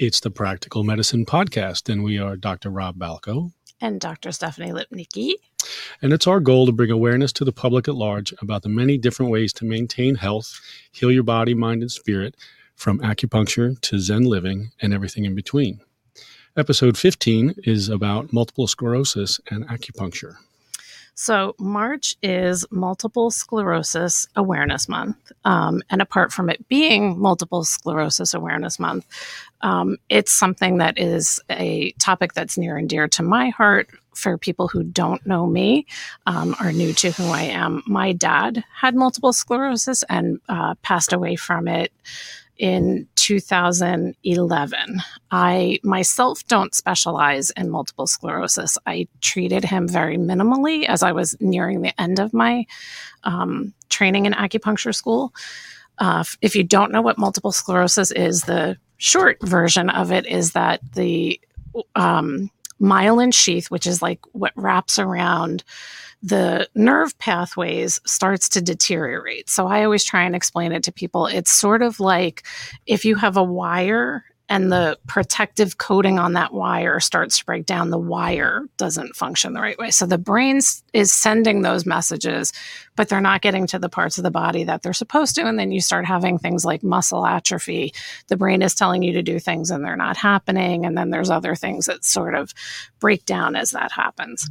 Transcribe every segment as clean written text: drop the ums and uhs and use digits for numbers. It's the Practical Medicine Podcast, and we are Dr. Rob Balco and Dr. Stephanie Lipnicki. And it's our goal to bring awareness to the public at large about the many different ways to maintain health, heal your body, mind, and spirit, from acupuncture to Zen living and everything in between. Episode 15 is about multiple sclerosis and acupuncture. So March is Multiple Sclerosis Awareness Month. And apart from it being Multiple Sclerosis Awareness Month, it's something that is a topic that's near and dear to my heart. For people who don't know me or new to who I am, my dad had multiple sclerosis and passed away from it in 2011. I myself don't specialize in multiple sclerosis. I treated him very minimally as I was nearing the end of my training in acupuncture school. If you don't know what multiple sclerosis is, the short version of it is that the myelin sheath, which is like what wraps around the nerve pathways, starts to deteriorate. So I always try and explain it to people. It's sort of like if you have a wire and the protective coating on that wire starts to break down, the wire doesn't function the right way. So the brain is sending those messages, but they're not getting to the parts of the body that they're supposed to. And then you start having things like muscle atrophy. The brain is telling you to do things and they're not happening. And then there's other things that sort of break down as that happens.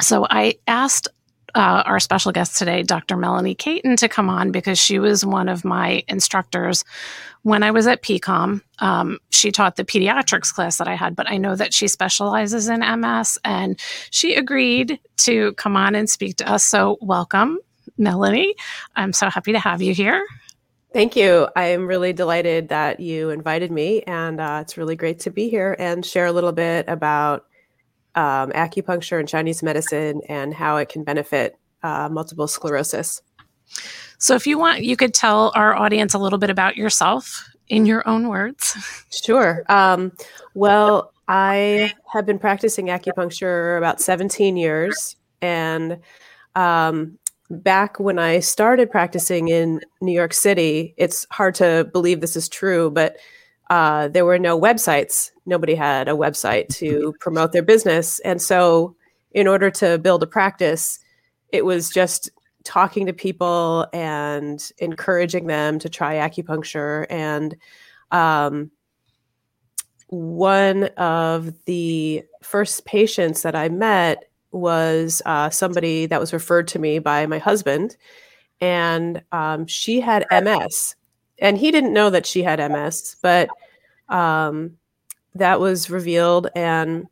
So I asked our special guest today, Dr. Melanie Caton, to come on because she was one of my instructors when I was at PCOM. She taught the pediatrics class that I had, but I know that she specializes in MS, and she agreed to come on and speak to us. So welcome, Melanie. I'm so happy to have you here. Thank you. I'm really delighted that you invited me, and it's really great to be here and share a little bit about acupuncture and Chinese medicine and how it can benefit multiple sclerosis. So if you want, you could tell our audience a little bit about yourself in your own words. Sure. Well, I have been practicing acupuncture about 17 years. And back when I started practicing in New York City, it's hard to believe this is true, but there were no websites. Nobody had a website to promote their business. And so in order to build a practice, it was just talking to people and encouraging them to try acupuncture. And one of the first patients that I met was somebody that was referred to me by my husband. And she had MS. And he didn't know that she had MS, but that was revealed. And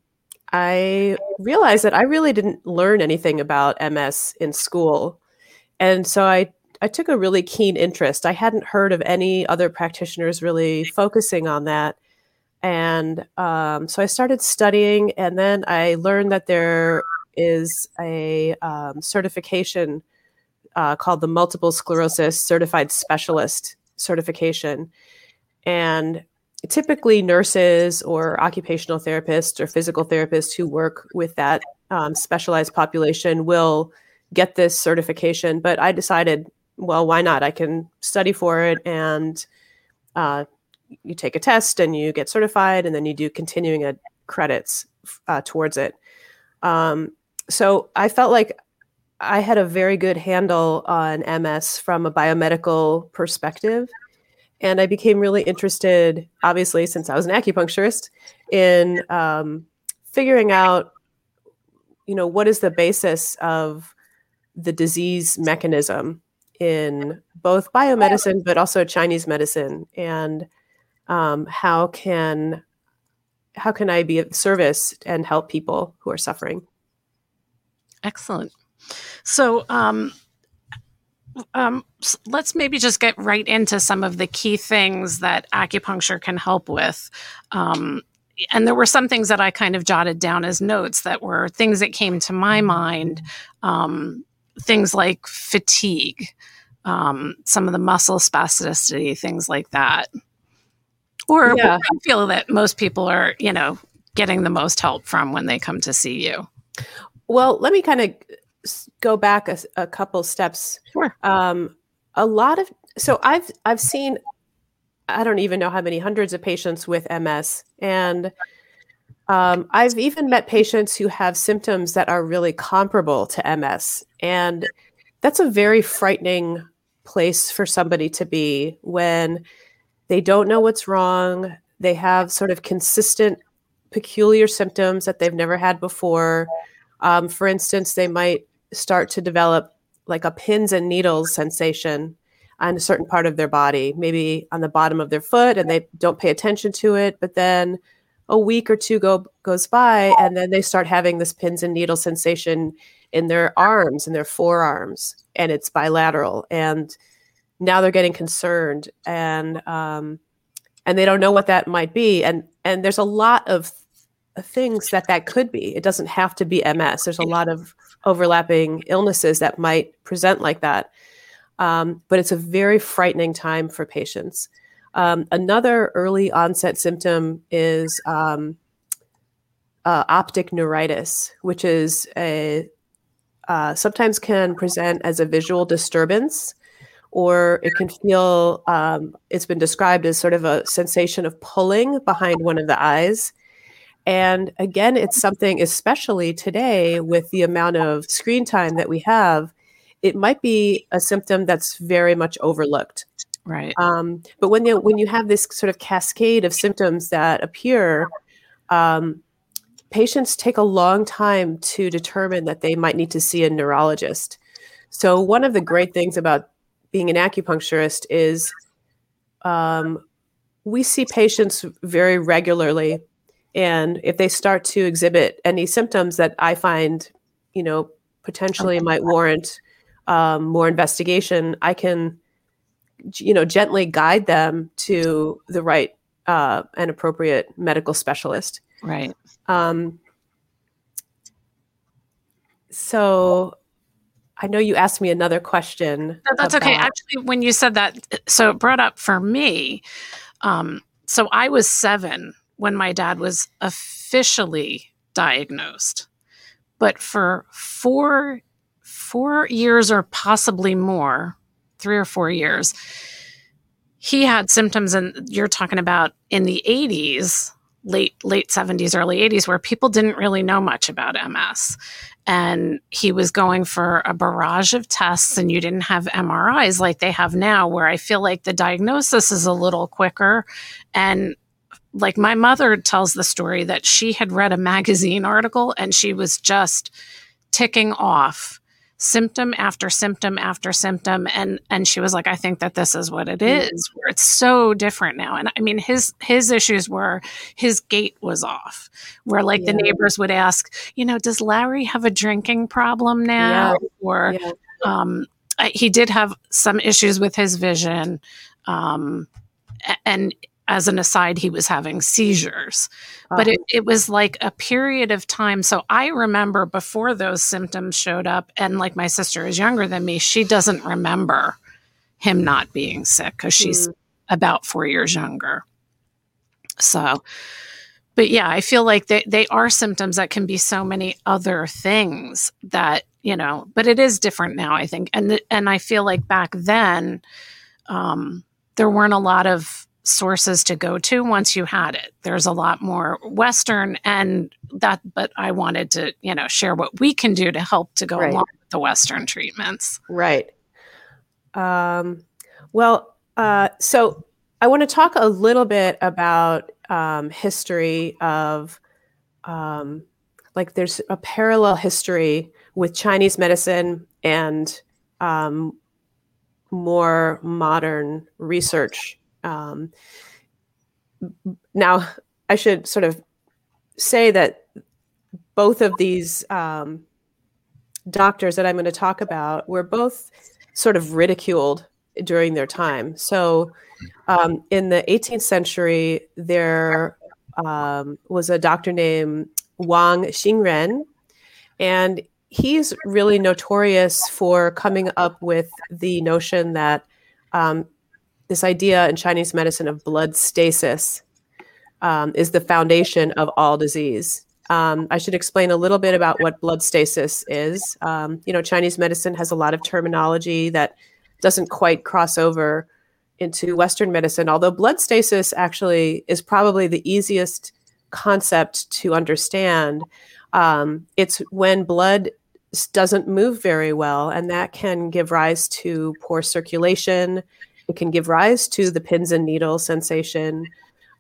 I realized that I really didn't learn anything about MS in school. And so I took a really keen interest. I hadn't heard of any other practitioners really focusing on that. And so I started studying, and then I learned that there is a certification called the Multiple Sclerosis Certified Specialist certification. And typically nurses or occupational therapists or physical therapists who work with that specialized population will get this certification. But I decided, well, why not? I can study for it, and you take a test and you get certified, and then you do continuing credits towards it. So I felt like I had a very good handle on MS from a biomedical perspective. And I became really interested, obviously, since I was an acupuncturist, in figuring out, you know, what is the basis of the disease mechanism in both biomedicine, but also Chinese medicine, and how can I be of service and help people who are suffering? Excellent. So, let's maybe just get right into some of the key things that acupuncture can help with. And there were some things that I kind of jotted down as notes that were things that came to my mind, things like fatigue, some of the muscle spasticity, things like that. Or yeah. I feel that most people are, you know, getting the most help from when they come to see you. Well, let me kind of go back a couple steps. Sure. A lot of, so I've seen I don't even know how many hundreds of patients with MS. And I've even met patients who have symptoms that are really comparable to MS. And that's a very frightening place for somebody to be when they don't know what's wrong. They have sort of consistent, peculiar symptoms that they've never had before. For instance, they might start to develop like a pins and needles sensation on a certain part of their body, maybe on the bottom of their foot, and they don't pay attention to it. But then a week or two goes by, and then they start having this pins and needles sensation in their arms, in their forearms, and it's bilateral. And now they're getting concerned, and they don't know what that might be. And there's a lot of things that could be. It doesn't have to be MS. There's a lot of overlapping illnesses that might present like that. But it's a very frightening time for patients. Another early onset symptom is optic neuritis, which is sometimes can present as a visual disturbance, or it can feel, it's been described as sort of a sensation of pulling behind one of the eyes. And again, it's something, especially today with the amount of screen time that we have, it might be a symptom that's very much overlooked. Right. But when you have this sort of cascade of symptoms that appear, patients take a long time to determine that they might need to see a neurologist. So one of the great things about being an acupuncturist is we see patients very regularly. And if they start to exhibit any symptoms that I find, potentially might warrant more investigation, I can, gently guide them to the right and appropriate medical specialist. Right. So I know you asked me another question. No, that's okay. Actually, when you said that, so it brought up for me. So I was 7 when my dad was officially diagnosed, but for 4 years or possibly more, 3 or 4 years, he had symptoms. And you're talking about in the 80s, late 70s, early 80s, where people didn't really know much about MS. And he was going for a barrage of tests, and you didn't have MRIs like they have now, where I feel like the diagnosis is a little quicker. And like my mother tells the story that she had read a magazine article and she was just ticking off symptom after symptom after symptom. And she was like, I think that this is what it is, where it's so different now. And I mean, his issues were his gait was off, where like the neighbors would ask, does Larry have a drinking problem now? Yeah. Or yeah. He did have some issues with his vision. And as an aside, he was having seizures, but it was like a period of time. So I remember before those symptoms showed up, and like my sister is younger than me, she doesn't remember him not being sick because she's about 4 years younger. So, but yeah, I feel like they are symptoms that can be so many other things that, but it is different now, I think. And I feel like back then, there weren't a lot of sources to go to once you had it. There's a lot more Western and that, but I wanted to, share what we can do to help to go along with the Western treatments. Right. So I want to talk a little bit about history of like there's a parallel history with Chinese medicine and more modern research. Now I should sort of say that both of these doctors that I'm going to talk about were both sort of ridiculed during their time. So in the 18th century, there was a doctor named Wang Xingren, and he's really notorious for coming up with the notion that this idea in Chinese medicine of blood stasis is the foundation of all disease. I should explain a little bit about what blood stasis is. Chinese medicine has a lot of terminology that doesn't quite cross over into Western medicine, although blood stasis actually is probably the easiest concept to understand. It's when blood doesn't move very well, and that can give rise to poor circulation. It can give rise to the pins and needles sensation,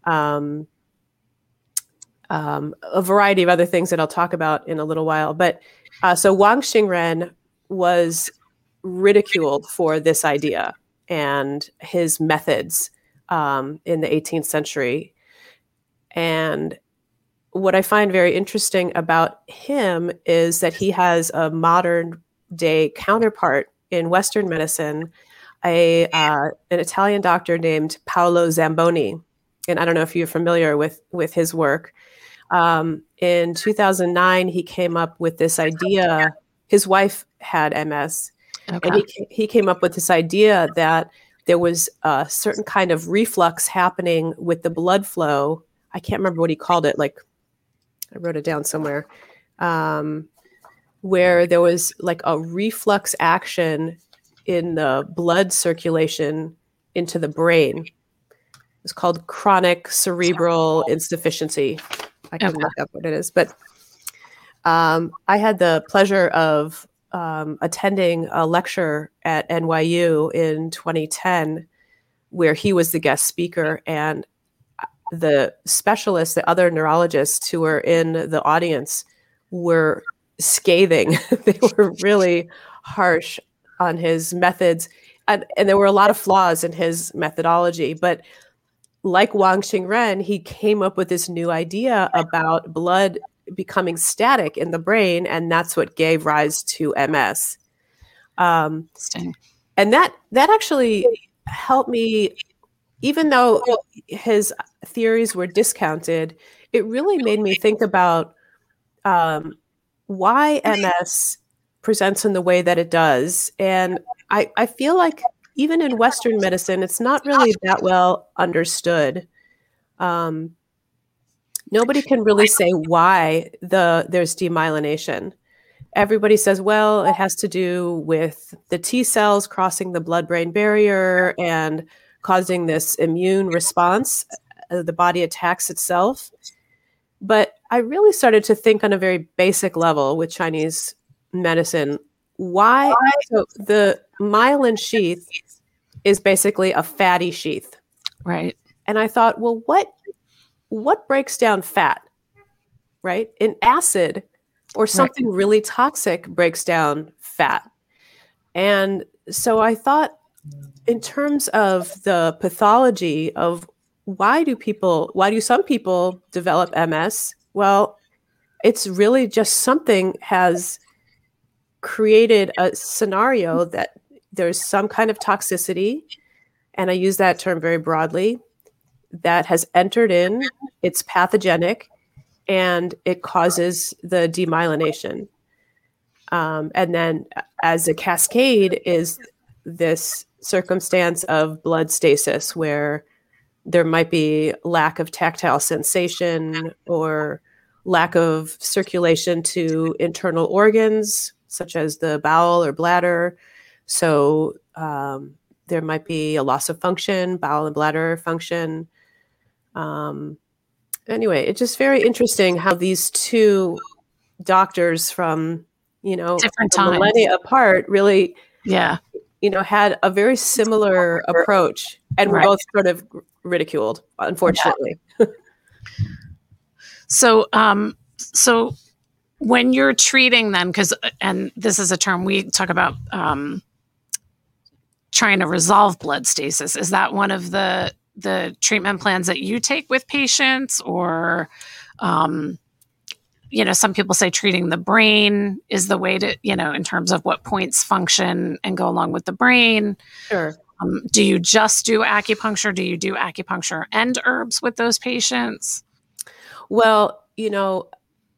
a variety of other things that I'll talk about in a little while. But so Wang Xingren was ridiculed for this idea and his methods in the 18th century. And what I find very interesting about him is that he has a modern day counterpart in Western medicine, an Italian doctor named Paolo Zamboni. And I don't know if you're familiar with his work. In 2009, he came up with this idea. His wife had MS. Okay. And he came up with this idea that there was a certain kind of reflux happening with the blood flow. I can't remember what he called it. Like, I wrote it down somewhere, where there was like a reflux action in the blood circulation into the brain. It's called chronic cerebral insufficiency. I can look up what it is, but I had the pleasure of attending a lecture at NYU in 2010, where he was the guest speaker, and the specialists, the other neurologists who were in the audience, were scathing. They were really harsh on his methods, and there were a lot of flaws in his methodology, but like Wang Xingren, he came up with this new idea about blood becoming static in the brain, and that's what gave rise to MS. And that actually helped me, even though his theories were discounted, it really made me think about why MS presents in the way that it does. And I feel like even in Western medicine, it's not really that well understood. Nobody can really say why there's demyelination. Everybody says, well, it has to do with the T cells crossing the blood-brain barrier and causing this immune response. The body attacks itself. But I really started to think on a very basic level with Chinese medicine. Why? So the myelin sheath is basically a fatty sheath. Right. And I thought, well, what breaks down fat, right? An acid or something really toxic breaks down fat. And so I thought in terms of the pathology of why do some people develop MS? Well, it's really just something has created a scenario that there's some kind of toxicity, and I use that term very broadly, that has entered in, it's pathogenic, and it causes the demyelination. And then as a cascade is this circumstance of blood stasis, where there might be lack of tactile sensation or lack of circulation to internal organs, such as the bowel or bladder. So there might be a loss of function, bowel and bladder function. Anyway, it's just very interesting how these two doctors from, different times, millennia apart, really, had a very similar approach, and were both sort of ridiculed, unfortunately. Yeah. So when you're treating them, and this is a term we talk about, trying to resolve blood stasis, is that one of the treatment plans that you take with patients? Or, some people say treating the brain is the way to, in terms of what points function and go along with the brain. Sure. Do you just do acupuncture? Do you do acupuncture and herbs with those patients? Well,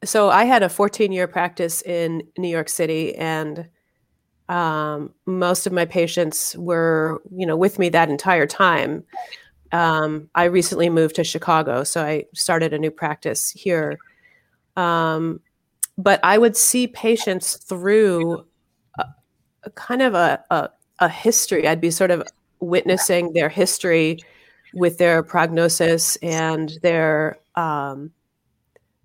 so I had a 14-year practice in New York City, and most of my patients were, with me that entire time. I recently moved to Chicago, so I started a new practice here. But I would see patients through a kind of a history. I'd be sort of witnessing their history with their prognosis and their,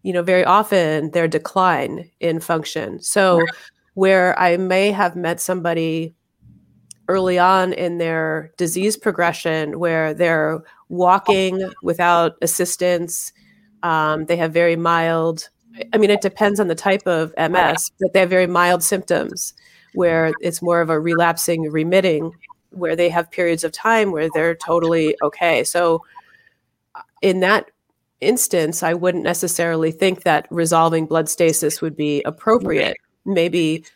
very often their decline in function. So where I may have met somebody early on in their disease progression where they're walking without assistance, they have very mild, it depends on the type of MS, but they have very mild symptoms where it's more of a relapsing, remitting, where they have periods of time where they're totally okay. So in that instance, I wouldn't necessarily think that resolving blood stasis would be appropriate. Maybe,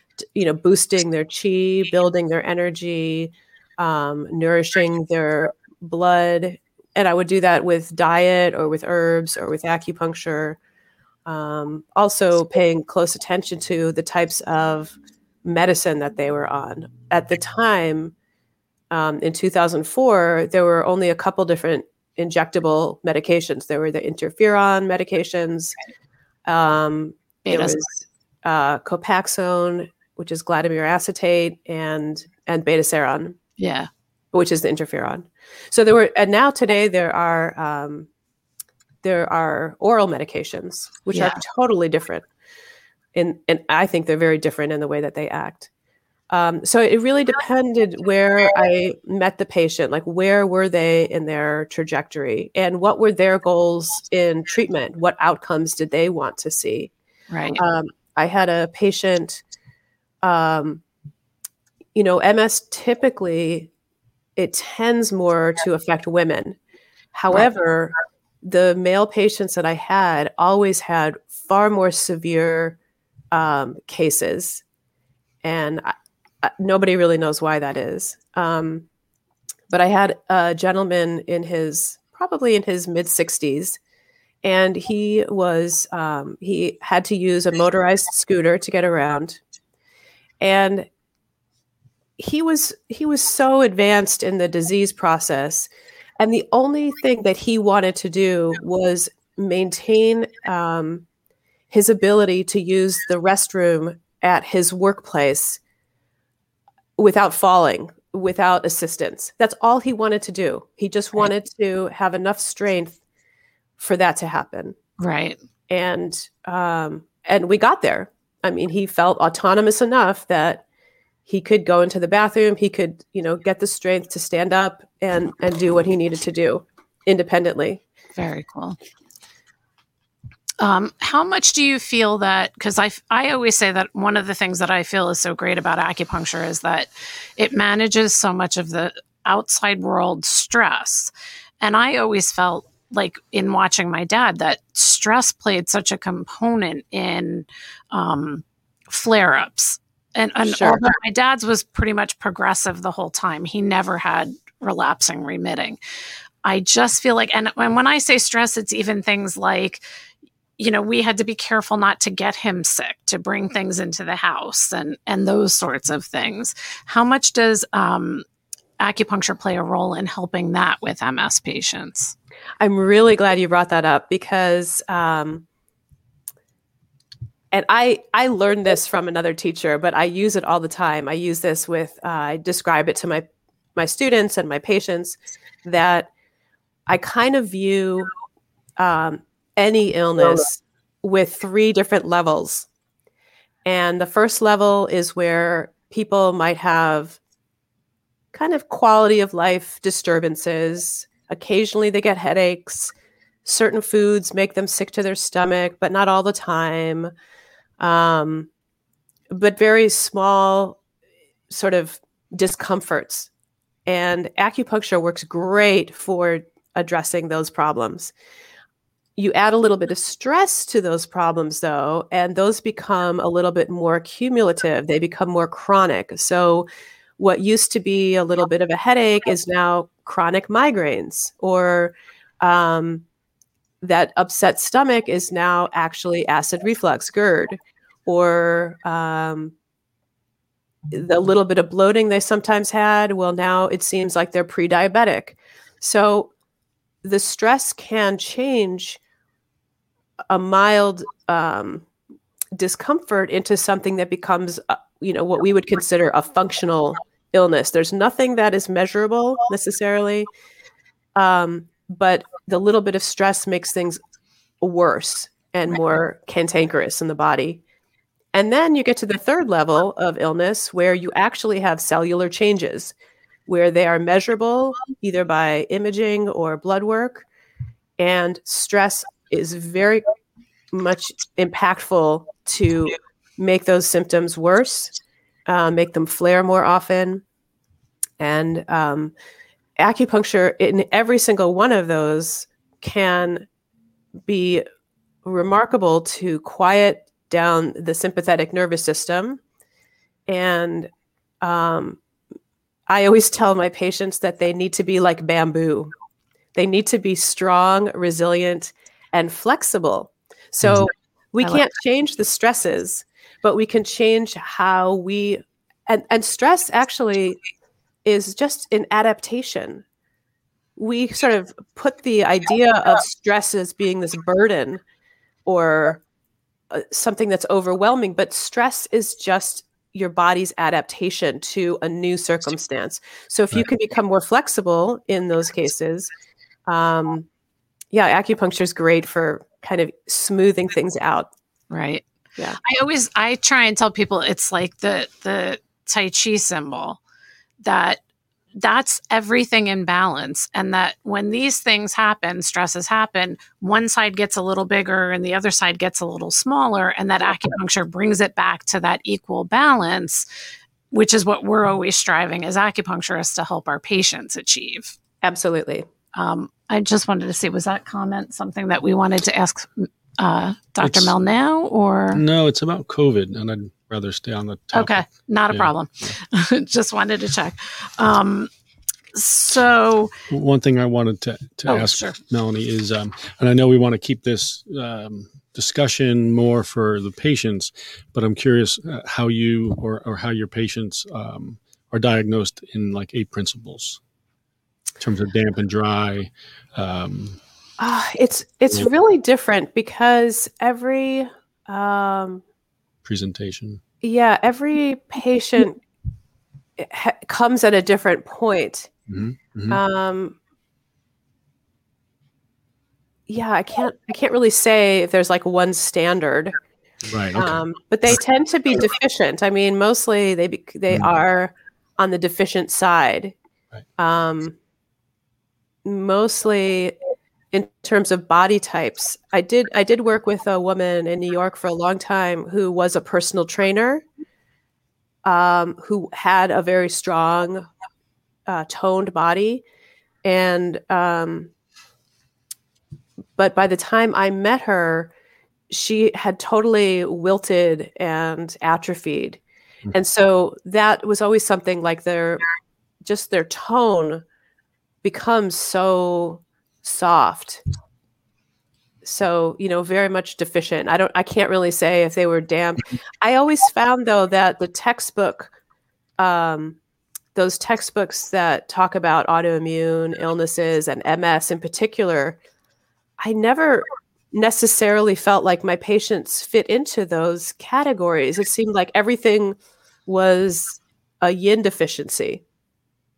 boosting their chi, building their energy, nourishing their blood. And I would do that with diet or with herbs or with acupuncture. Also paying close attention to the types of medicine that they were on. At the time, in 2004, there were only a couple different injectable medications. There were the interferon medications. There was Copaxone, which is glattamine acetate, and Betaseron, which is the interferon. So there were, and now today there are oral medications, which are totally different. And I think they're very different in the way that they act. So it really depended where I met the patient, like where were they in their trajectory and what were their goals in treatment? What outcomes did they want to see? Right. I had a patient, MS typically, it tends more to affect women. However, the male patients that I had always had far more severe cases. And nobody really knows why that is. But I had a gentleman probably in his mid 60s, and he was, he had to use a motorized scooter to get around. And he was so advanced in the disease process. And the only thing that he wanted to do was maintain, his ability to use the restroom at his workplace without falling, without assistance. That's all he wanted to do. He just wanted to have enough strength for that to happen. Right. And we got there. He felt autonomous enough that he could go into the bathroom. He could, get the strength to stand up and do what he needed to do independently. Very cool. How much do you feel that, because I always say that one of the things that I feel is so great about acupuncture is that it manages so much of the outside world stress. And I always felt like in watching my dad that stress played such a component in flare-ups. And although my dad's was pretty much progressive the whole time, he never had relapsing, remitting. I just feel like, and when I say stress, it's even things like, we had to be careful not to get him sick, to bring things into the house and those sorts of things. How much does acupuncture play a role in helping that with MS patients? I'm really glad you brought that up because, and I learned this from another teacher, but I use it all the time. I use this with, I describe it to my students and my patients that I kind of view, any illness with three different levels. And the first level is where people might have kind of quality of life disturbances. Occasionally they get headaches. Certain foods make them sick to their stomach, but not all the time. But very small sort of discomforts. And acupuncture works great for addressing those problems. You add a little bit of stress to those problems, though, and those become a little bit more cumulative. They become more chronic. So what used to be a little bit of a headache is now chronic migraines, or that upset stomach is now actually acid reflux, GERD, or the little bit of bloating they sometimes had. Well, now it seems like they're pre-diabetic. So the stress can change a mild discomfort into something that becomes, what we would consider a functional illness. There's nothing that is measurable necessarily, but the little bit of stress makes things worse and more cantankerous in the body. And then you get to the third level of illness where you actually have cellular changes, where they are measurable either by imaging or blood work. And stress is very much impactful to make those symptoms worse, make them flare more often. And acupuncture in every single one of those can be remarkable to quiet down the sympathetic nervous system. And I always tell my patients that they need to be like bamboo. They need to be strong, resilient, and flexible. So we can't change the stresses, but we can change how we, and stress actually is just an adaptation. We sort of put the idea of stress as being this burden or something that's overwhelming, but stress is just your body's adaptation to a new circumstance. So if you can become more flexible in those cases, acupuncture is great for kind of smoothing things out. Right. Yeah. I try and tell people it's like the Tai Chi symbol, that's everything in balance. And that when these things happen, stresses happen, one side gets a little bigger and the other side gets a little smaller. And that acupuncture brings it back to that equal balance, which is what we're always striving as acupuncturists to help our patients achieve. Absolutely. I just wanted to see, was that comment something that we wanted to ask Dr. Mel now? Or no, it's about COVID, and I'd rather stay on the topic. Okay, not a problem. Yeah. Just wanted to check. So one thing I wanted to ask Melanie is, and I know we want to keep this discussion more for the patients, but I'm curious how you or how your patients are diagnosed in like 8 principles. In terms of damp and dry, it's really different because every presentation. Yeah, every patient comes at a different point. Mm-hmm. Mm-hmm. I can't really say if there's like one standard, right? Okay. But they tend to be deficient. I mean, mostly they are on the deficient side. Right. Mostly in terms of body types. I did work with a woman in New York for a long time who was a personal trainer, who had a very strong, toned body. And, but by the time I met her, she had totally wilted and atrophied. Mm-hmm. And so that was always something like their tone becomes so soft. So, very much deficient. I can't really say if they were damp. I always found though that the textbook, those textbooks that talk about autoimmune illnesses and MS in particular, I never necessarily felt like my patients fit into those categories. It seemed like everything was a yin deficiency.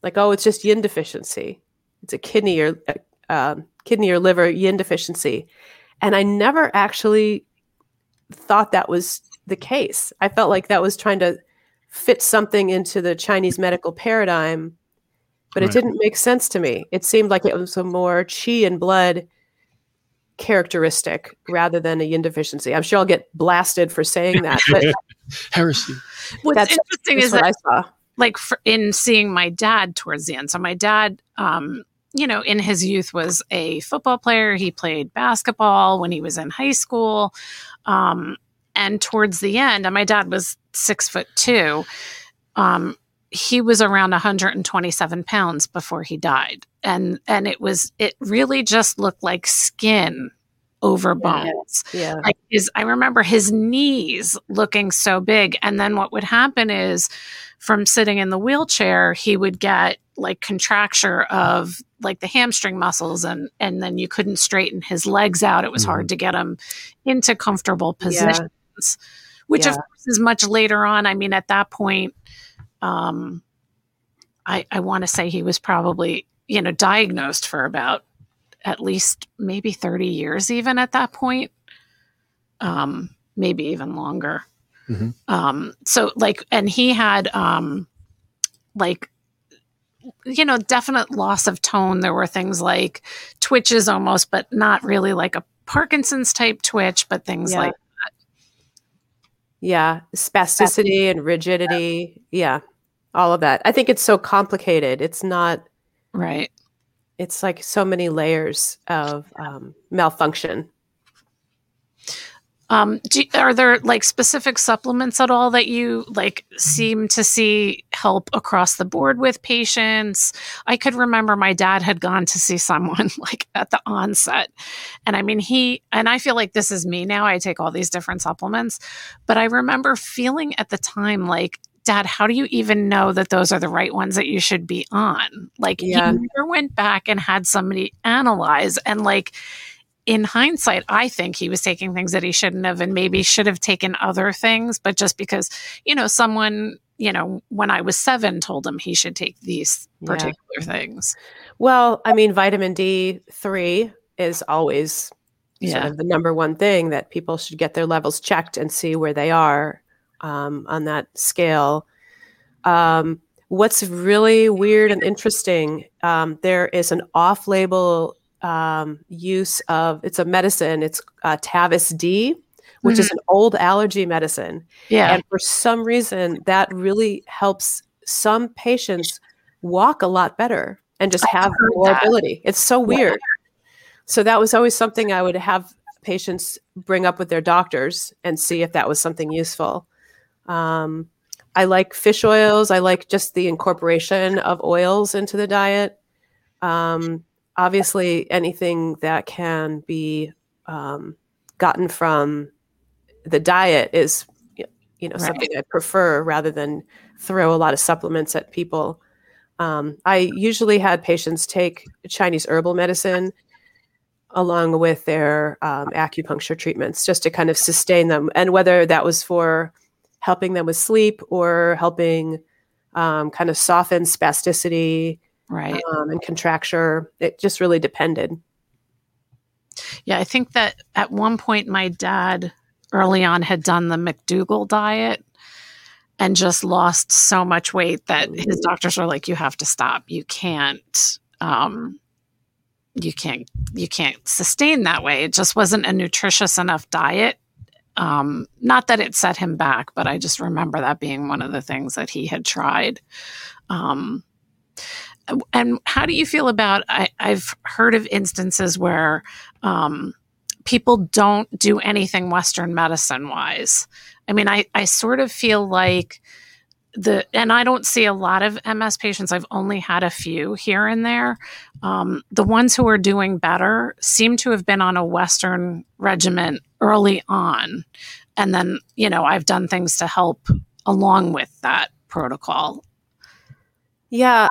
Like, oh, it's just yin deficiency. It's a kidney or liver yin deficiency. And I never actually thought that was the case. I felt like that was trying to fit something into the Chinese medical paradigm, but it didn't make sense to me. It seemed like it was a more qi and blood characteristic rather than a yin deficiency. I'm sure I'll get blasted for saying that. But heresy. What's interesting is that I saw. Like in seeing my dad towards the end. So my dad, in his youth was a football player. He played basketball when he was in high school. And towards the end, and my dad was 6'2", he was around 127 pounds before he died. And it really just looked like skin over bones. Yeah. Like I remember his knees looking so big. And then what would happen is from sitting in the wheelchair, he would get like contracture of like the hamstring muscles and then you couldn't straighten his legs out. It was hard to get him into comfortable positions, which of course is much later on. I mean, at that point, I want to say he was probably, diagnosed for about at least maybe 30 years, even at that point, maybe even longer. Mm-hmm. And he had, definite loss of tone. There were things like twitches almost, but not really like a Parkinson's type twitch, but things like that. Yeah. Spasticity and rigidity. Yeah. All of that. I think it's so complicated. It's not right. It's like so many layers of malfunction. Are there like specific supplements at all that you like seem to see help across the board with patients? I could remember my dad had gone to see someone like at the onset. And I mean, I feel like this is me now. I take all these different supplements, but I remember feeling at the time like, Dad, how do you even know that those are the right ones that you should be on? Like he never went back and had somebody analyze. And like in hindsight, I think he was taking things that he shouldn't have and maybe should have taken other things. But just because, someone, when I was 7 told him he should take these particular things. Well, I mean, vitamin D3 is always sort of the number one thing that people should get their levels checked and see where they are. On that scale. What's really weird and interesting, there is an off-label use of, it's a medicine, it's Tavist D, which is an old allergy medicine. Yeah. And for some reason, that really helps some patients walk a lot better and just have more ability. It's so weird. Yeah. So that was always something I would have patients bring up with their doctors and see if that was something useful. I like fish oils. I like just the incorporation of oils into the diet. Obviously, anything that can be gotten from the diet is, something I prefer rather than throw a lot of supplements at people. I usually had patients take Chinese herbal medicine along with their acupuncture treatments just to kind of sustain them. And whether that was for helping them with sleep or helping kind of soften spasticity and contracture. It just really depended. Yeah, I think that at one point my dad early on had done the McDougall diet and just lost so much weight that his doctors were like, you have to stop. You can't sustain that way. It just wasn't a nutritious enough diet. Not that it set him back, but I just remember that being one of the things that he had tried. And how do you feel about, I've heard of instances where people don't do anything Western medicine wise. I mean, I sort of feel like and I don't see a lot of MS patients. I've only had a few here and there. The ones who are doing better seem to have been on a Western regimen early on. And then, I've done things to help along with that protocol. Yeah.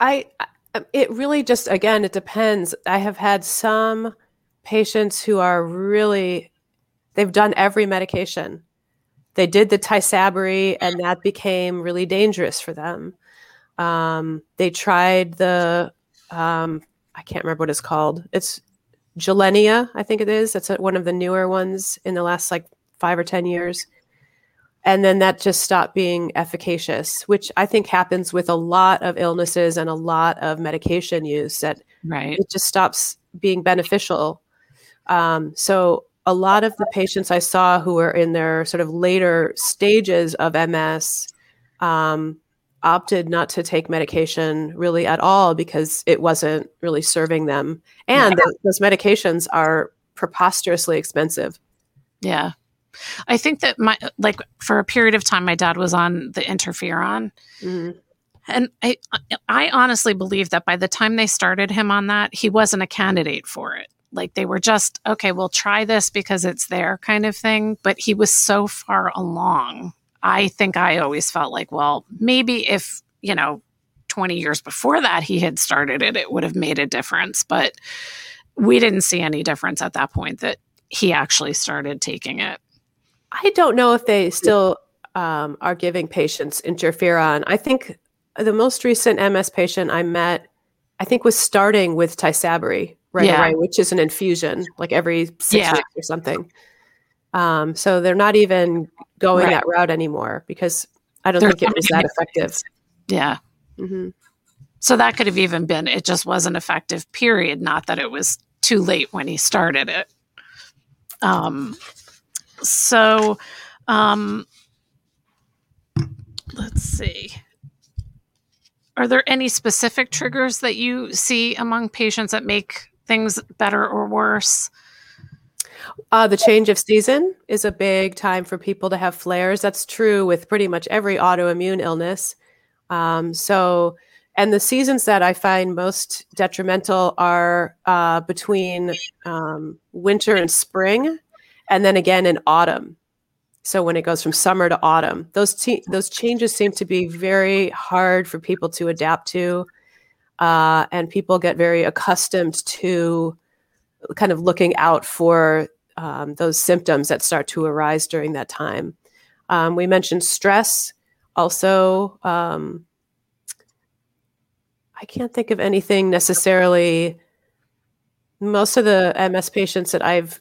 It really just, again, it depends. I have had some patients who are really, they've done every medication. They did the Tysabri, and that became really dangerous for them. They tried the, I can't remember what it's called. It's Gilenya, I think it is. That's one of the newer ones in the last 5 or 10 years. And then that just stopped being efficacious, which I think happens with a lot of illnesses and a lot of medication use that it just stops being beneficial. So a lot of the patients I saw who were in their sort of later stages of MS opted not to take medication really at all because it wasn't really serving them. And those medications are preposterously expensive. Yeah. I think that for a period of time, my dad was on the interferon. Mm-hmm. And I honestly believe that by the time they started him on that, he wasn't a candidate for it. Like they were just, okay, we'll try this because it's there kind of thing. But he was so far along. I think I always felt like, well, maybe if, 20 years before that he had started it, it would have made a difference. But we didn't see any difference at that point that he actually started taking it. I don't know if they still are giving patients interferon. I think the most recent MS patient I met, I think, was starting with Tysabri right away, which is an infusion, like every 6 weeks or something. So they're not even going that route anymore because I don't think it was that effective. Yeah. Mm-hmm. So that could have even been, it just wasn't effective, period. Not that it was too late when he started it. Let's see. Are there any specific triggers that you see among patients that make things better or worse? The change of season is a big time for people to have flares. That's true with pretty much every autoimmune illness. And the seasons that I find most detrimental are between winter and spring, and then again in autumn. So when it goes from summer to autumn, those changes seem to be very hard for people to adapt to, and people get very accustomed to kind of looking out for those symptoms that start to arise during that time. We mentioned stress also. I can't think of anything necessarily. Most of the MS patients that I've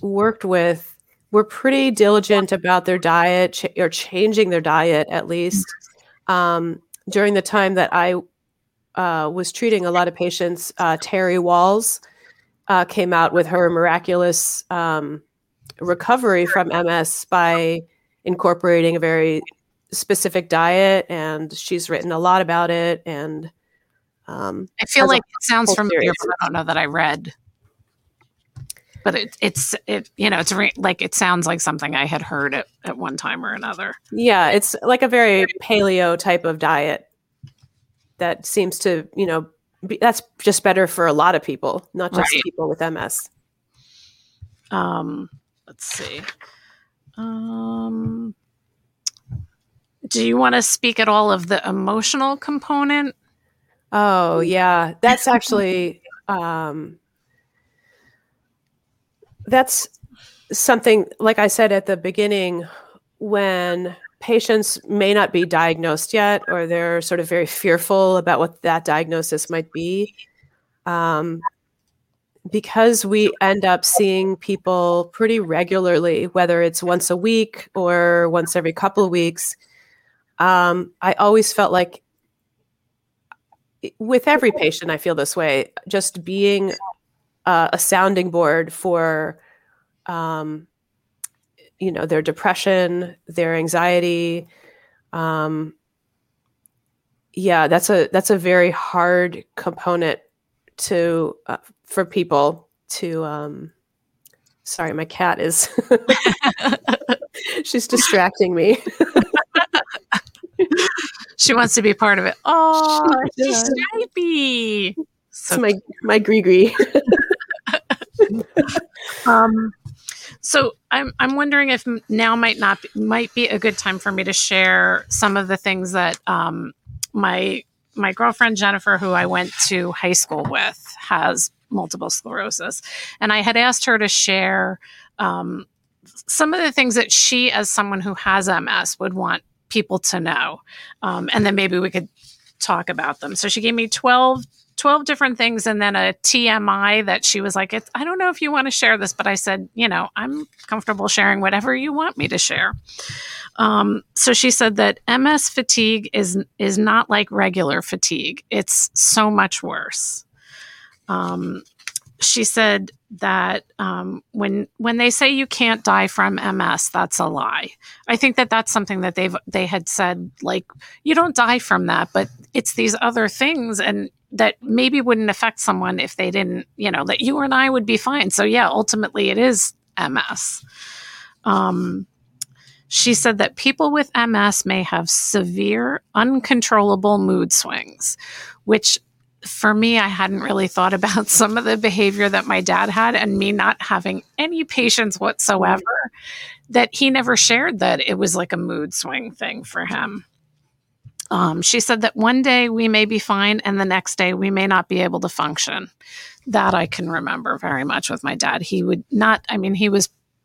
worked with were pretty diligent about their diet or changing their diet, at least. During the time that I was treating a lot of patients, Terry Walls came out with her miraculous recovery from MS by incorporating a very specific diet, and she's written a lot about it. And I feel like it sounds familiar, but I don't know that I read. But it sounds like something I had heard at one time or another. Yeah, it's like a very paleo type of diet that seems to, that's just better for a lot of people, not just people with MS. Let's see. Do you want to speak at all of the emotional component? Oh, yeah. That's actually, that's something, like I said at the beginning, when patients may not be diagnosed yet, or they're sort of very fearful about what that diagnosis might be. Because we end up seeing people pretty regularly, whether it's once a week or once every couple of weeks, I always felt like with every patient, I feel this way, just being a sounding board for, their depression, their anxiety. That's a very hard component to, for people to, sorry, my cat is, she's distracting me. She wants to be part of it. Oh, she's stripey. So it's my Grigri. So I'm wondering if now might be a good time for me to share some of the things that my girlfriend Jennifer, who I went to high school with, has multiple sclerosis, and I had asked her to share some of the things that she, as someone who has MS, would want people to know. And then maybe we could talk about them. So she gave me 12 different things. And then a TMI that she was like, I don't know if you want to share this, but I said, I'm comfortable sharing whatever you want me to share. So she said that MS fatigue is not like regular fatigue. It's so much worse. She said that when they say you can't die from MS, that's a lie. I think that's something that they had said, like, you don't die from that, but it's these other things, and that maybe wouldn't affect someone if they didn't, that you and I would be fine. So yeah, ultimately it is MS. She said that people with MS may have severe, uncontrollable mood swings, which for me, I hadn't really thought about some of the behavior that my dad had, and me not having any patience whatsoever, that he never shared that it was like a mood swing thing for him. She said that one day we may be fine and the next day we may not be able to function. That I can remember very much with my dad. He was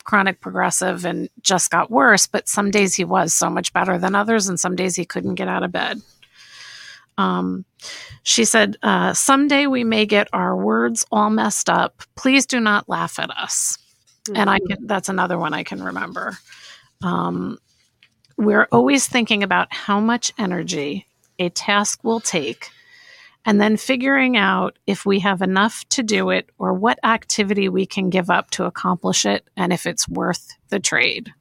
chronic progressive and just got worse, but some days he was so much better than others, and some days he couldn't get out of bed. She said, someday we may get our words all messed up. Please do not laugh at us. Mm-hmm. And that's another one I can remember. We're always thinking about how much energy a task will take and then figuring out if we have enough to do it or what activity we can give up to accomplish it and if it's worth the trade.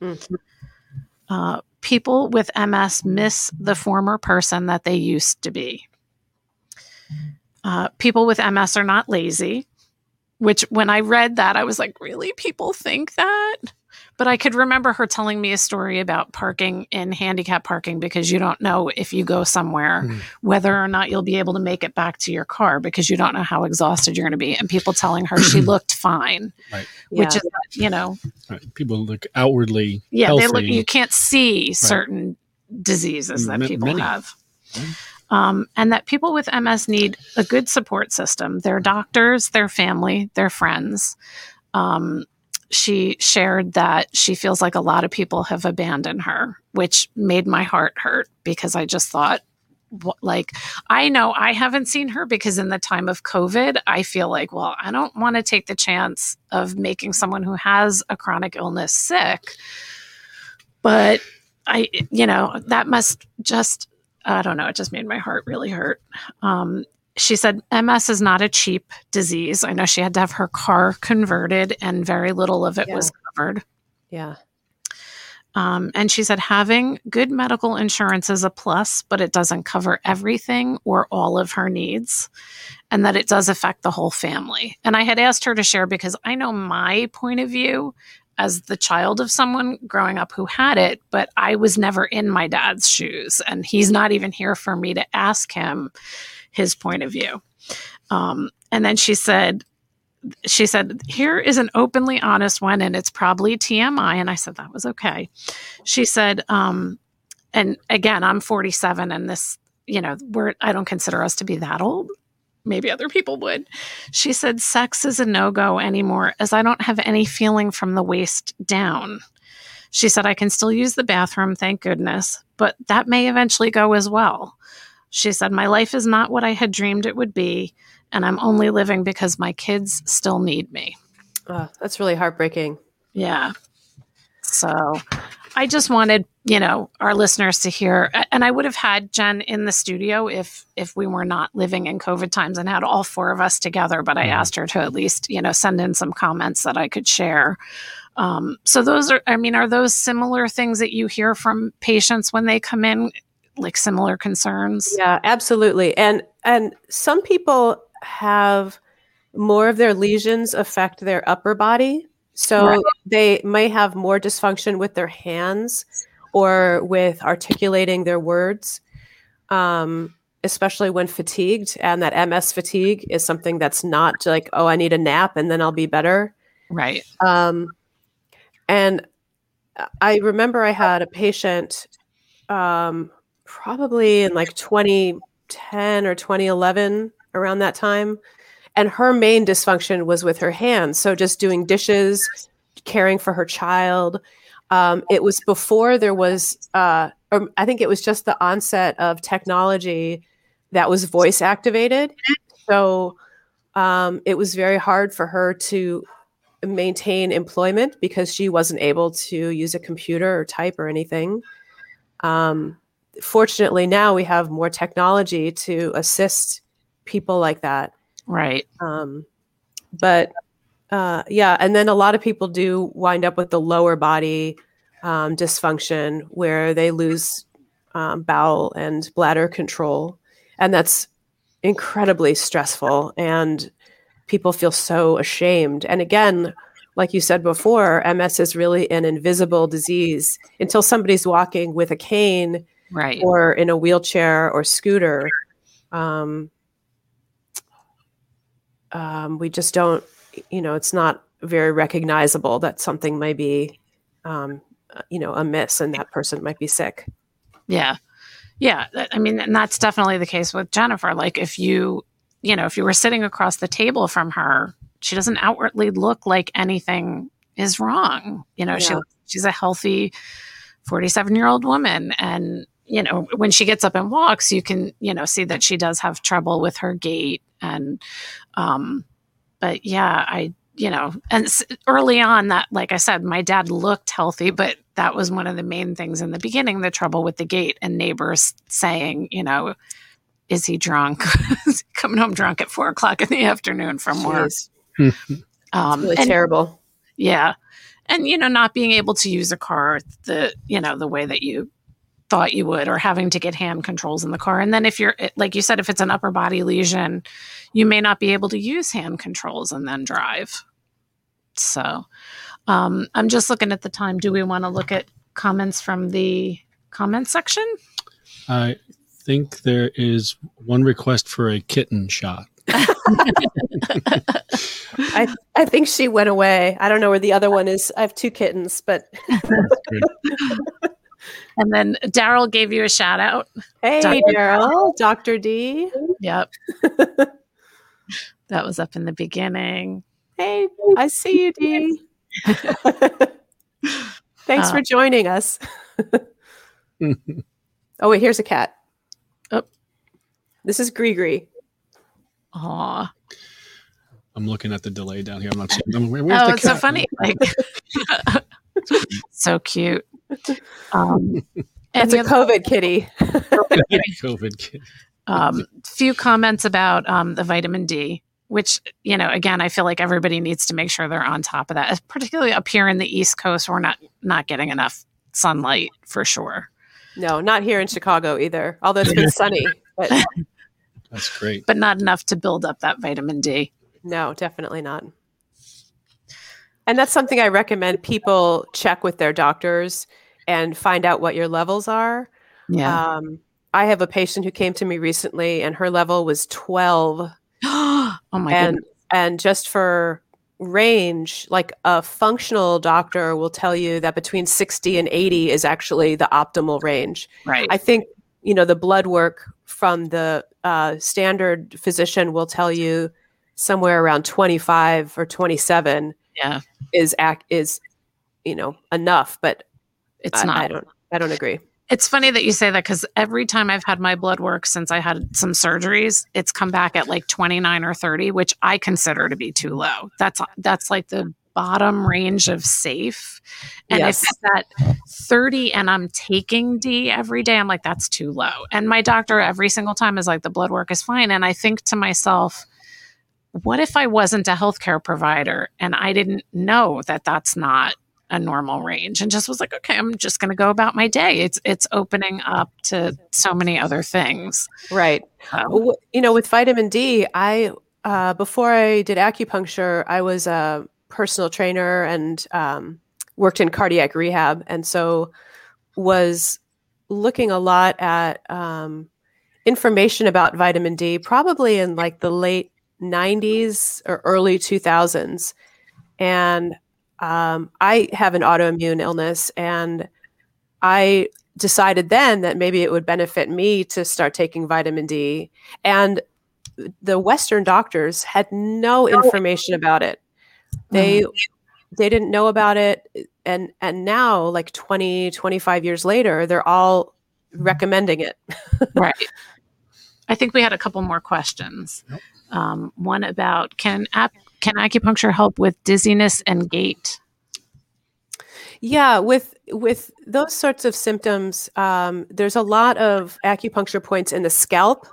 Mm-hmm. People with MS miss the former person that they used to be. People with MS are not lazy, which when I read that, I was like, really? People think that? But I could remember her telling me a story about parking in handicap parking because you don't know if you go somewhere, whether or not you'll be able to make it back to your car because you don't know how exhausted you're going to be. And people telling her she looked fine, right. Which is, you know. Right. People look outwardly healthy. You can't see certain diseases that people have. Yeah. And that people with MS need a good support system. Their doctors, their family, their friends. She shared that she feels like a lot of people have abandoned her, which made my heart hurt because I just thought, like, I know I haven't seen her because in the time of COVID, I feel like, well, I don't want to take the chance of making someone who has a chronic illness sick. But I, you know, that must just, I don't know, it just made my heart really hurt. She said, MS is not a cheap disease. I know she had to have her car converted and very little of it was covered. Yeah. And she said, having good medical insurance is a plus, but it doesn't cover everything or all of her needs, and that it does affect the whole family. And I had asked her to share because I know my point of view as the child of someone growing up who had it, but I was never in my dad's shoes, and he's not even here for me to ask him his point of view. And then she said, here is an openly honest one, and it's probably TMI. And I said, that was okay. She said, and again, I'm 47 and this, you know, I don't consider us to be that old. Maybe other people would. She said, sex is a no-go anymore as I don't have any feeling from the waist down. She said, I can still use the bathroom, thank goodness, but that may eventually go as well. She said, my life is not what I had dreamed it would be, and I'm only living because my kids still need me. Oh, that's really heartbreaking. Yeah. So I just wanted, you know, our listeners to hear, and I would have had Jen in the studio if we were not living in COVID times and had all four of us together, but I asked her to at least, you know, send in some comments that I could share. So those are those similar things that you hear from patients when they come in? Like similar concerns? Yeah, absolutely. And some people have more of their lesions affect their upper body. So they may have more dysfunction with their hands or with articulating their words, especially when fatigued. And that MS fatigue is something that's not like, oh, I need a nap and then I'll be better. Right. And I remember I had a patient probably in like 2010 or 2011, around that time. And her main dysfunction was with her hands. So just doing dishes, caring for her child. It was before there was, or I think it was just the onset of technology that was voice activated. So it was very hard for her to maintain employment because she wasn't able to use a computer or type or anything. Fortunately, now we have more technology to assist people like that. Right. And then a lot of people do wind up with the lower body dysfunction where they lose bowel and bladder control. And that's incredibly stressful. And people feel so ashamed. And again, like you said before, MS is really an invisible disease until somebody's walking with a cane. Right. Or in a wheelchair or scooter. We just don't, you know, it's not very recognizable that something might be, amiss and that person might be sick. Yeah. Yeah. I mean, and that's definitely the case with Jennifer. Like if you were sitting across the table from her, she doesn't outwardly look like anything is wrong. You know, she's a healthy 47-year-old woman. And, you know, when she gets up and walks, you can, you know, see that she does have trouble with her gait. And, but yeah, and early on that, like I said, my dad looked healthy, but that was one of the main things in the beginning, the trouble with the gait and neighbors saying, you know, is he drunk? Coming home drunk at 4:00 in the afternoon from work. It's really terrible. Yeah. And, you know, not being able to use a car the way that you thought you would, or having to get hand controls in the car. And then if you're, like you said, if it's an upper body lesion, you may not be able to use hand controls and then drive. So I'm just looking at the time. Do we want to look at comments from the comment section? I think there is one request for a kitten shot. I think she went away. I don't know where the other one is. I have two kittens, but. And then Daryl gave you a shout out. Hey, Daryl, Dr. D. Yep. That was up in the beginning. Hey, I see you, D. Thanks for joining us. Oh, wait, here's a cat. Oh. This is Grigri. Aw. I'm looking at the delay down here. I'm not seeing. Oh, it's so funny. Like, so cute. It's a COVID kitty. COVID kitty. Few comments about the vitamin D, which, you know, again, I feel like everybody needs to make sure they're on top of that. Particularly up here in the East Coast, we're not getting enough sunlight for sure. No, not here in Chicago either. Although it's been sunny, but that's great. But not enough to build up that vitamin D. No, definitely not. And that's something I recommend people check with their doctors and find out what your levels are. Yeah. I have a patient who came to me recently and her level was 12. Oh my goodness. And just for range, like a functional doctor will tell you that between 60 and 80 is actually the optimal range. Right. I think, you know, the blood work from the standard physician will tell you somewhere around 25 or 27. Yeah, is you know, enough, but it's not. I don't agree. It's funny that you say that, because every time I've had my blood work since I had some surgeries, it's come back at like 29 or 30, which I consider to be too low. That's like the bottom range of safe. And yes. If it's at 30 and I'm taking D every day, I'm like, that's too low. And my doctor every single time is like, the blood work is fine. And I think to myself, what if I wasn't a healthcare provider and I didn't know that that's not a normal range, and just was like, okay, I'm just going to go about my day. It's opening up to so many other things. Right. You know, with vitamin D, I before I did acupuncture, I was a personal trainer and worked in cardiac rehab. And so was looking a lot at information about vitamin D, probably in like the late 90s or early 2000s. And I have an autoimmune illness, and I decided then that maybe it would benefit me to start taking vitamin D. And the Western doctors had no information about it. They didn't know about it. And now, like 20, 25 years later, they're all recommending it. Right. I think we had a couple more questions. Yep. One about, can acupuncture help with dizziness and gait? Yeah, with those sorts of symptoms, there's a lot of acupuncture points in the scalp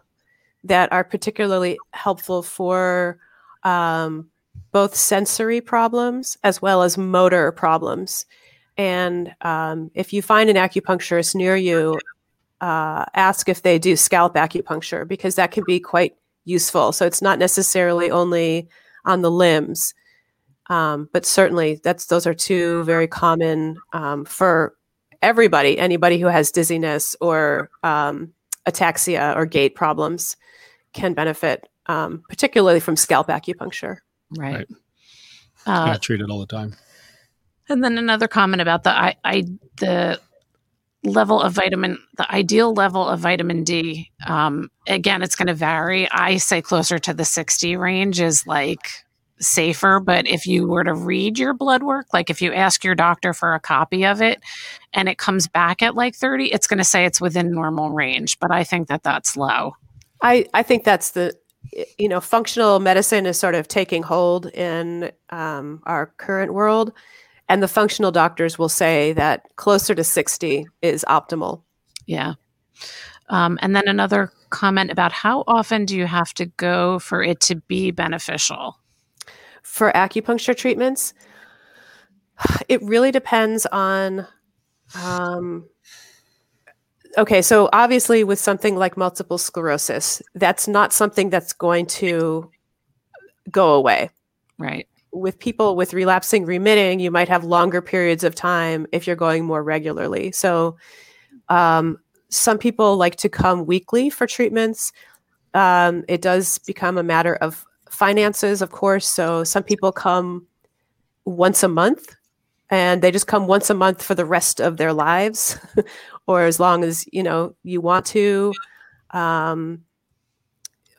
that are particularly helpful for both sensory problems as well as motor problems. And if you find an acupuncturist near you, ask if they do scalp acupuncture, because that can be quite useful. So it's not necessarily only on the limbs, but certainly those are two very common for anybody who has dizziness or ataxia or gait problems can benefit, particularly from scalp acupuncture. Right. I treat it all the time. And then another comment about the ideal level of vitamin D. Again, it's going to vary. I say closer to the 60 range is like safer, but if you were to read your blood work, like if you ask your doctor for a copy of it and it comes back at like 30, it's going to say it's within normal range. But I think that that's low. I think that's the, you know, functional medicine is sort of taking hold in our current world. And the functional doctors will say that closer to 60 is optimal. Yeah. And then another comment about how often do you have to go for it to be beneficial? For acupuncture treatments, it really depends on, okay, so obviously with something like multiple sclerosis, that's not something that's going to go away. Right. With people with relapsing remitting, you might have longer periods of time if you're going more regularly. So some people like to come weekly for treatments. It does become a matter of finances, of course. So some people come once a month and they just come once a month for the rest of their lives or as long as, you know, you want to. A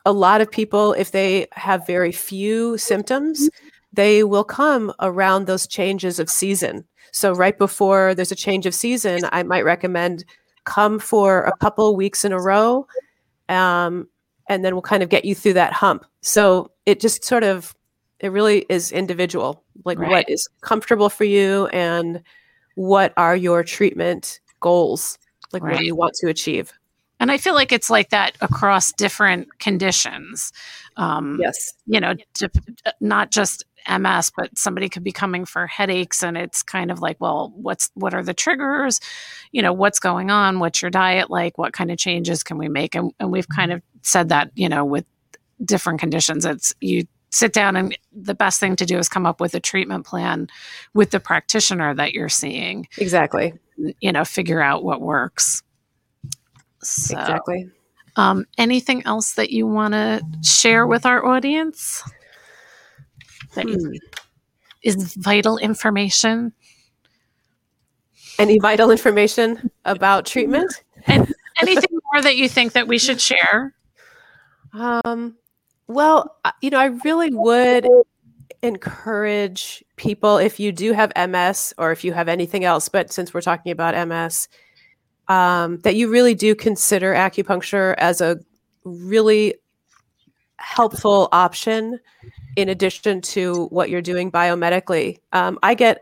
lot of people, if they have very few symptoms, they will come around those changes of season. So right before there's a change of season, I might recommend come for a couple weeks in a row. And then we'll kind of get you through that hump. So it just sort of, it really is individual, like right. What is comfortable for you and what are your treatment goals? Like right. What do you want to achieve? And I feel like it's like that across different conditions. Yes. You know, not just MS, but somebody could be coming for headaches and it's kind of like, well, what are the triggers? You know, what's going on? What's your diet like? What kind of changes can we make? And we've kind of said that, you know, with different conditions, it's you sit down and the best thing to do is come up with a treatment plan with the practitioner that you're seeing. Exactly. You know, figure out what works. So, exactly. Anything else that you want to share with our audience? That is vital information. Any vital information about treatment? And anything more that you think that we should share? Well, you know, I really would encourage people, if you do have MS or if you have anything else, but since we're talking about MS, that you really do consider acupuncture as a really helpful option in addition to what you're doing biomedically. I get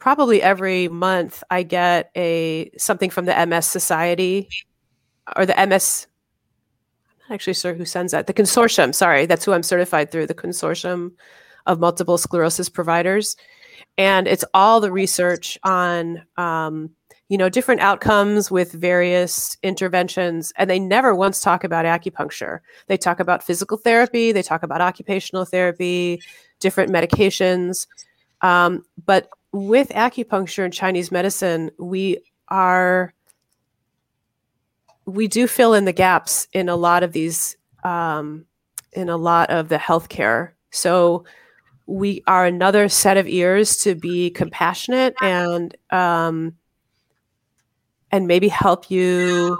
probably every month I get something from the MS Society or the MS, I'm not actually sure who sends that, the consortium, sorry, that's who I'm certified through, the consortium of multiple sclerosis providers. And it's all the research on, you know, different outcomes with various interventions. And they never once talk about acupuncture. They talk about physical therapy. They talk about occupational therapy, different medications. But with acupuncture and Chinese medicine, we do fill in the gaps in a lot of these, in a lot of the healthcare. So we are another set of ears to be compassionate and maybe help you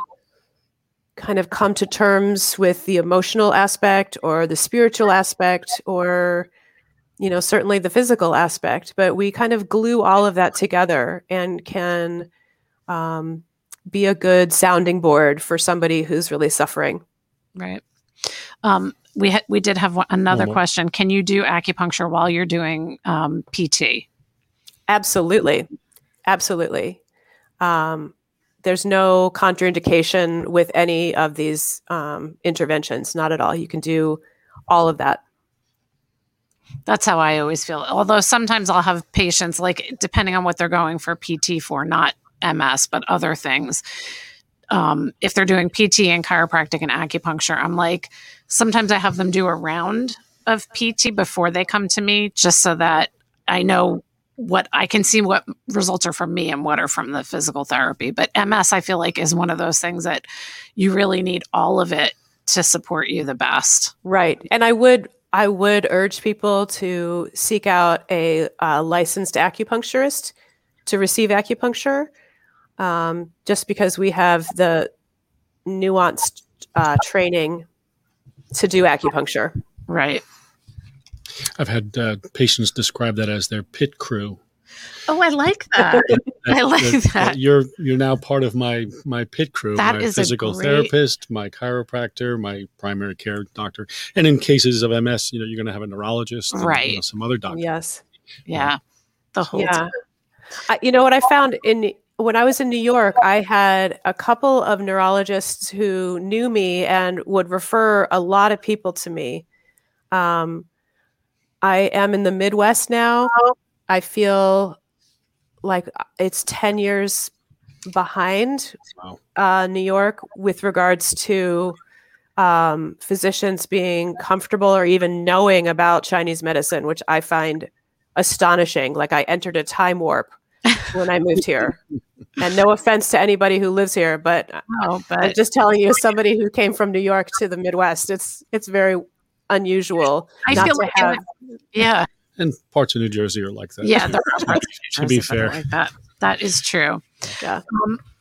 kind of come to terms with the emotional aspect or the spiritual aspect or, you know, certainly the physical aspect. But we kind of glue all of that together and can be a good sounding board for somebody who's really suffering. Right. We did have another question. Can you do acupuncture while you're doing PT? Absolutely. Absolutely. There's no contraindication with any of these interventions. Not at all. You can do all of that. That's how I always feel. Although sometimes I'll have patients, like depending on what they're going for PT for, not MS, but other things. If they're doing PT and chiropractic and acupuncture, I'm like, sometimes I have them do a round of PT before they come to me, just so that I know what I can see what results are from me and what are from the physical therapy. But MS, I feel like, is one of those things that you really need all of it to support you the best. Right. And I would urge people to seek out a licensed acupuncturist to receive acupuncture. Just because we have the nuanced training to do acupuncture. Right. I've had patients describe that as their pit crew. Oh, I like that. I like that. You're now part of my pit crew, that my physical therapist, my chiropractor, my primary care doctor. And in cases of MS, you know, you're going to have a neurologist, right, and, you know, some other doctor. Yes. Yeah. The whole time. You know what I found when I was in New York, I had a couple of neurologists who knew me and would refer a lot of people to me. I am in the Midwest now. I feel like it's 10 years behind New York with regards to physicians being comfortable or even knowing about Chinese medicine, which I find astonishing. Like I entered a time warp when I moved here. And no offense to anybody who lives here, but I'm just telling you, somebody who came from New York to the Midwest, it's very unusual. And parts of New Jersey are like that. Yeah, there are parts of New Jersey to be fair. Like that. That is true. Yeah.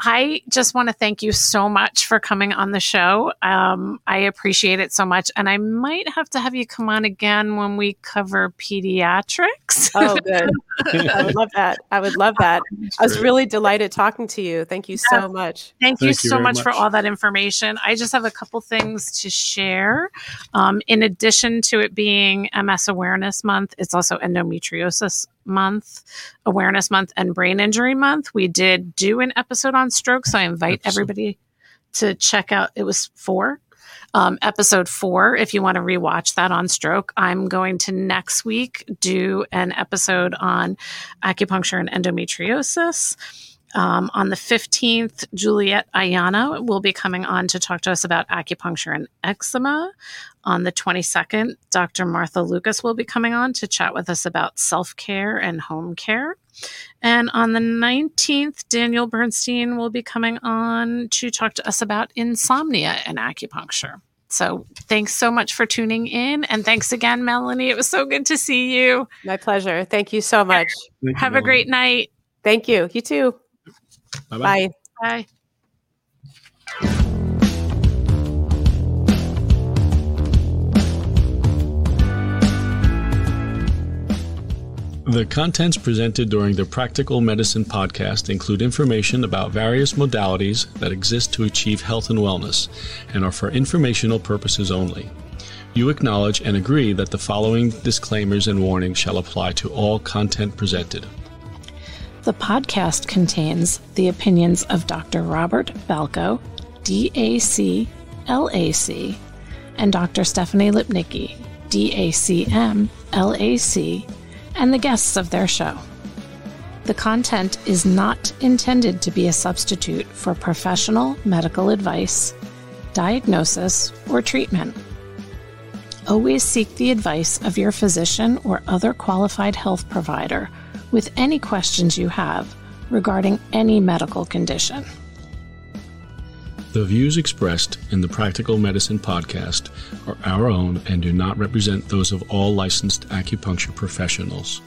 I just want to thank you so much for coming on the show. I appreciate it so much. And I might have to have you come on again when we cover pediatrics. Oh, good. I would love that. I was really delighted talking to you. Thank you so much. Thank you so much for all that information. I just have a couple things to share. In addition to it being MS Awareness Month, it's also Endometriosis Month, Awareness Month, and Brain Injury Month. We did do an episode on stroke, so I invite everybody to check out. It was episode 4. If you want to rewatch that on stroke, I'm going to next week do an episode on acupuncture and endometriosis. On the 15th, Juliet Ayano will be coming on to talk to us about acupuncture and eczema. On the 22nd, Dr. Martha Lucas will be coming on to chat with us about self-care and home care. And on the 19th, Daniel Bernstein will be coming on to talk to us about insomnia and acupuncture. So thanks so much for tuning in. And thanks again, Melanie. It was so good to see you. My pleasure. Thank you so much. Have a great night. Thank you. You too. Bye-bye. Bye. Bye. The contents presented during the Practical Medicine Podcast include information about various modalities that exist to achieve health and wellness and are for informational purposes only. You acknowledge and agree that the following disclaimers and warnings shall apply to all content presented. The podcast contains the opinions of Dr. Robert Balco, DAC, LAC, and Dr. Stephanie Lipnicki, DACM, LAC, and the guests of their show. The content is not intended to be a substitute for professional medical advice, diagnosis, or treatment. Always seek the advice of your physician or other qualified health provider with any questions you have regarding any medical condition. The views expressed in the Practical Medicine Podcast are our own and do not represent those of all licensed acupuncture professionals.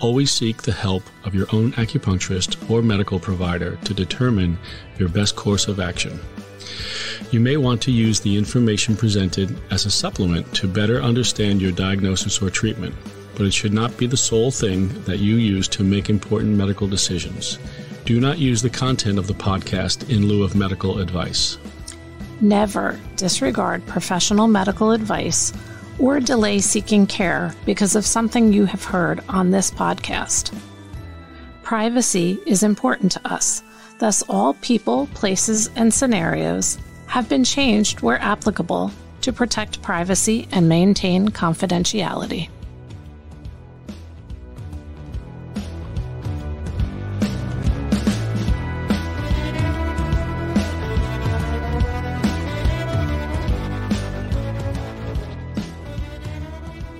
Always seek the help of your own acupuncturist or medical provider to determine your best course of action. You may want to use the information presented as a supplement to better understand your diagnosis or treatment, but it should not be the sole thing that you use to make important medical decisions. Do not use the content of the podcast in lieu of medical advice. Never disregard professional medical advice or delay seeking care because of something you have heard on this podcast. Privacy is important to us. Thus, all people, places, and scenarios have been changed where applicable to protect privacy and maintain confidentiality.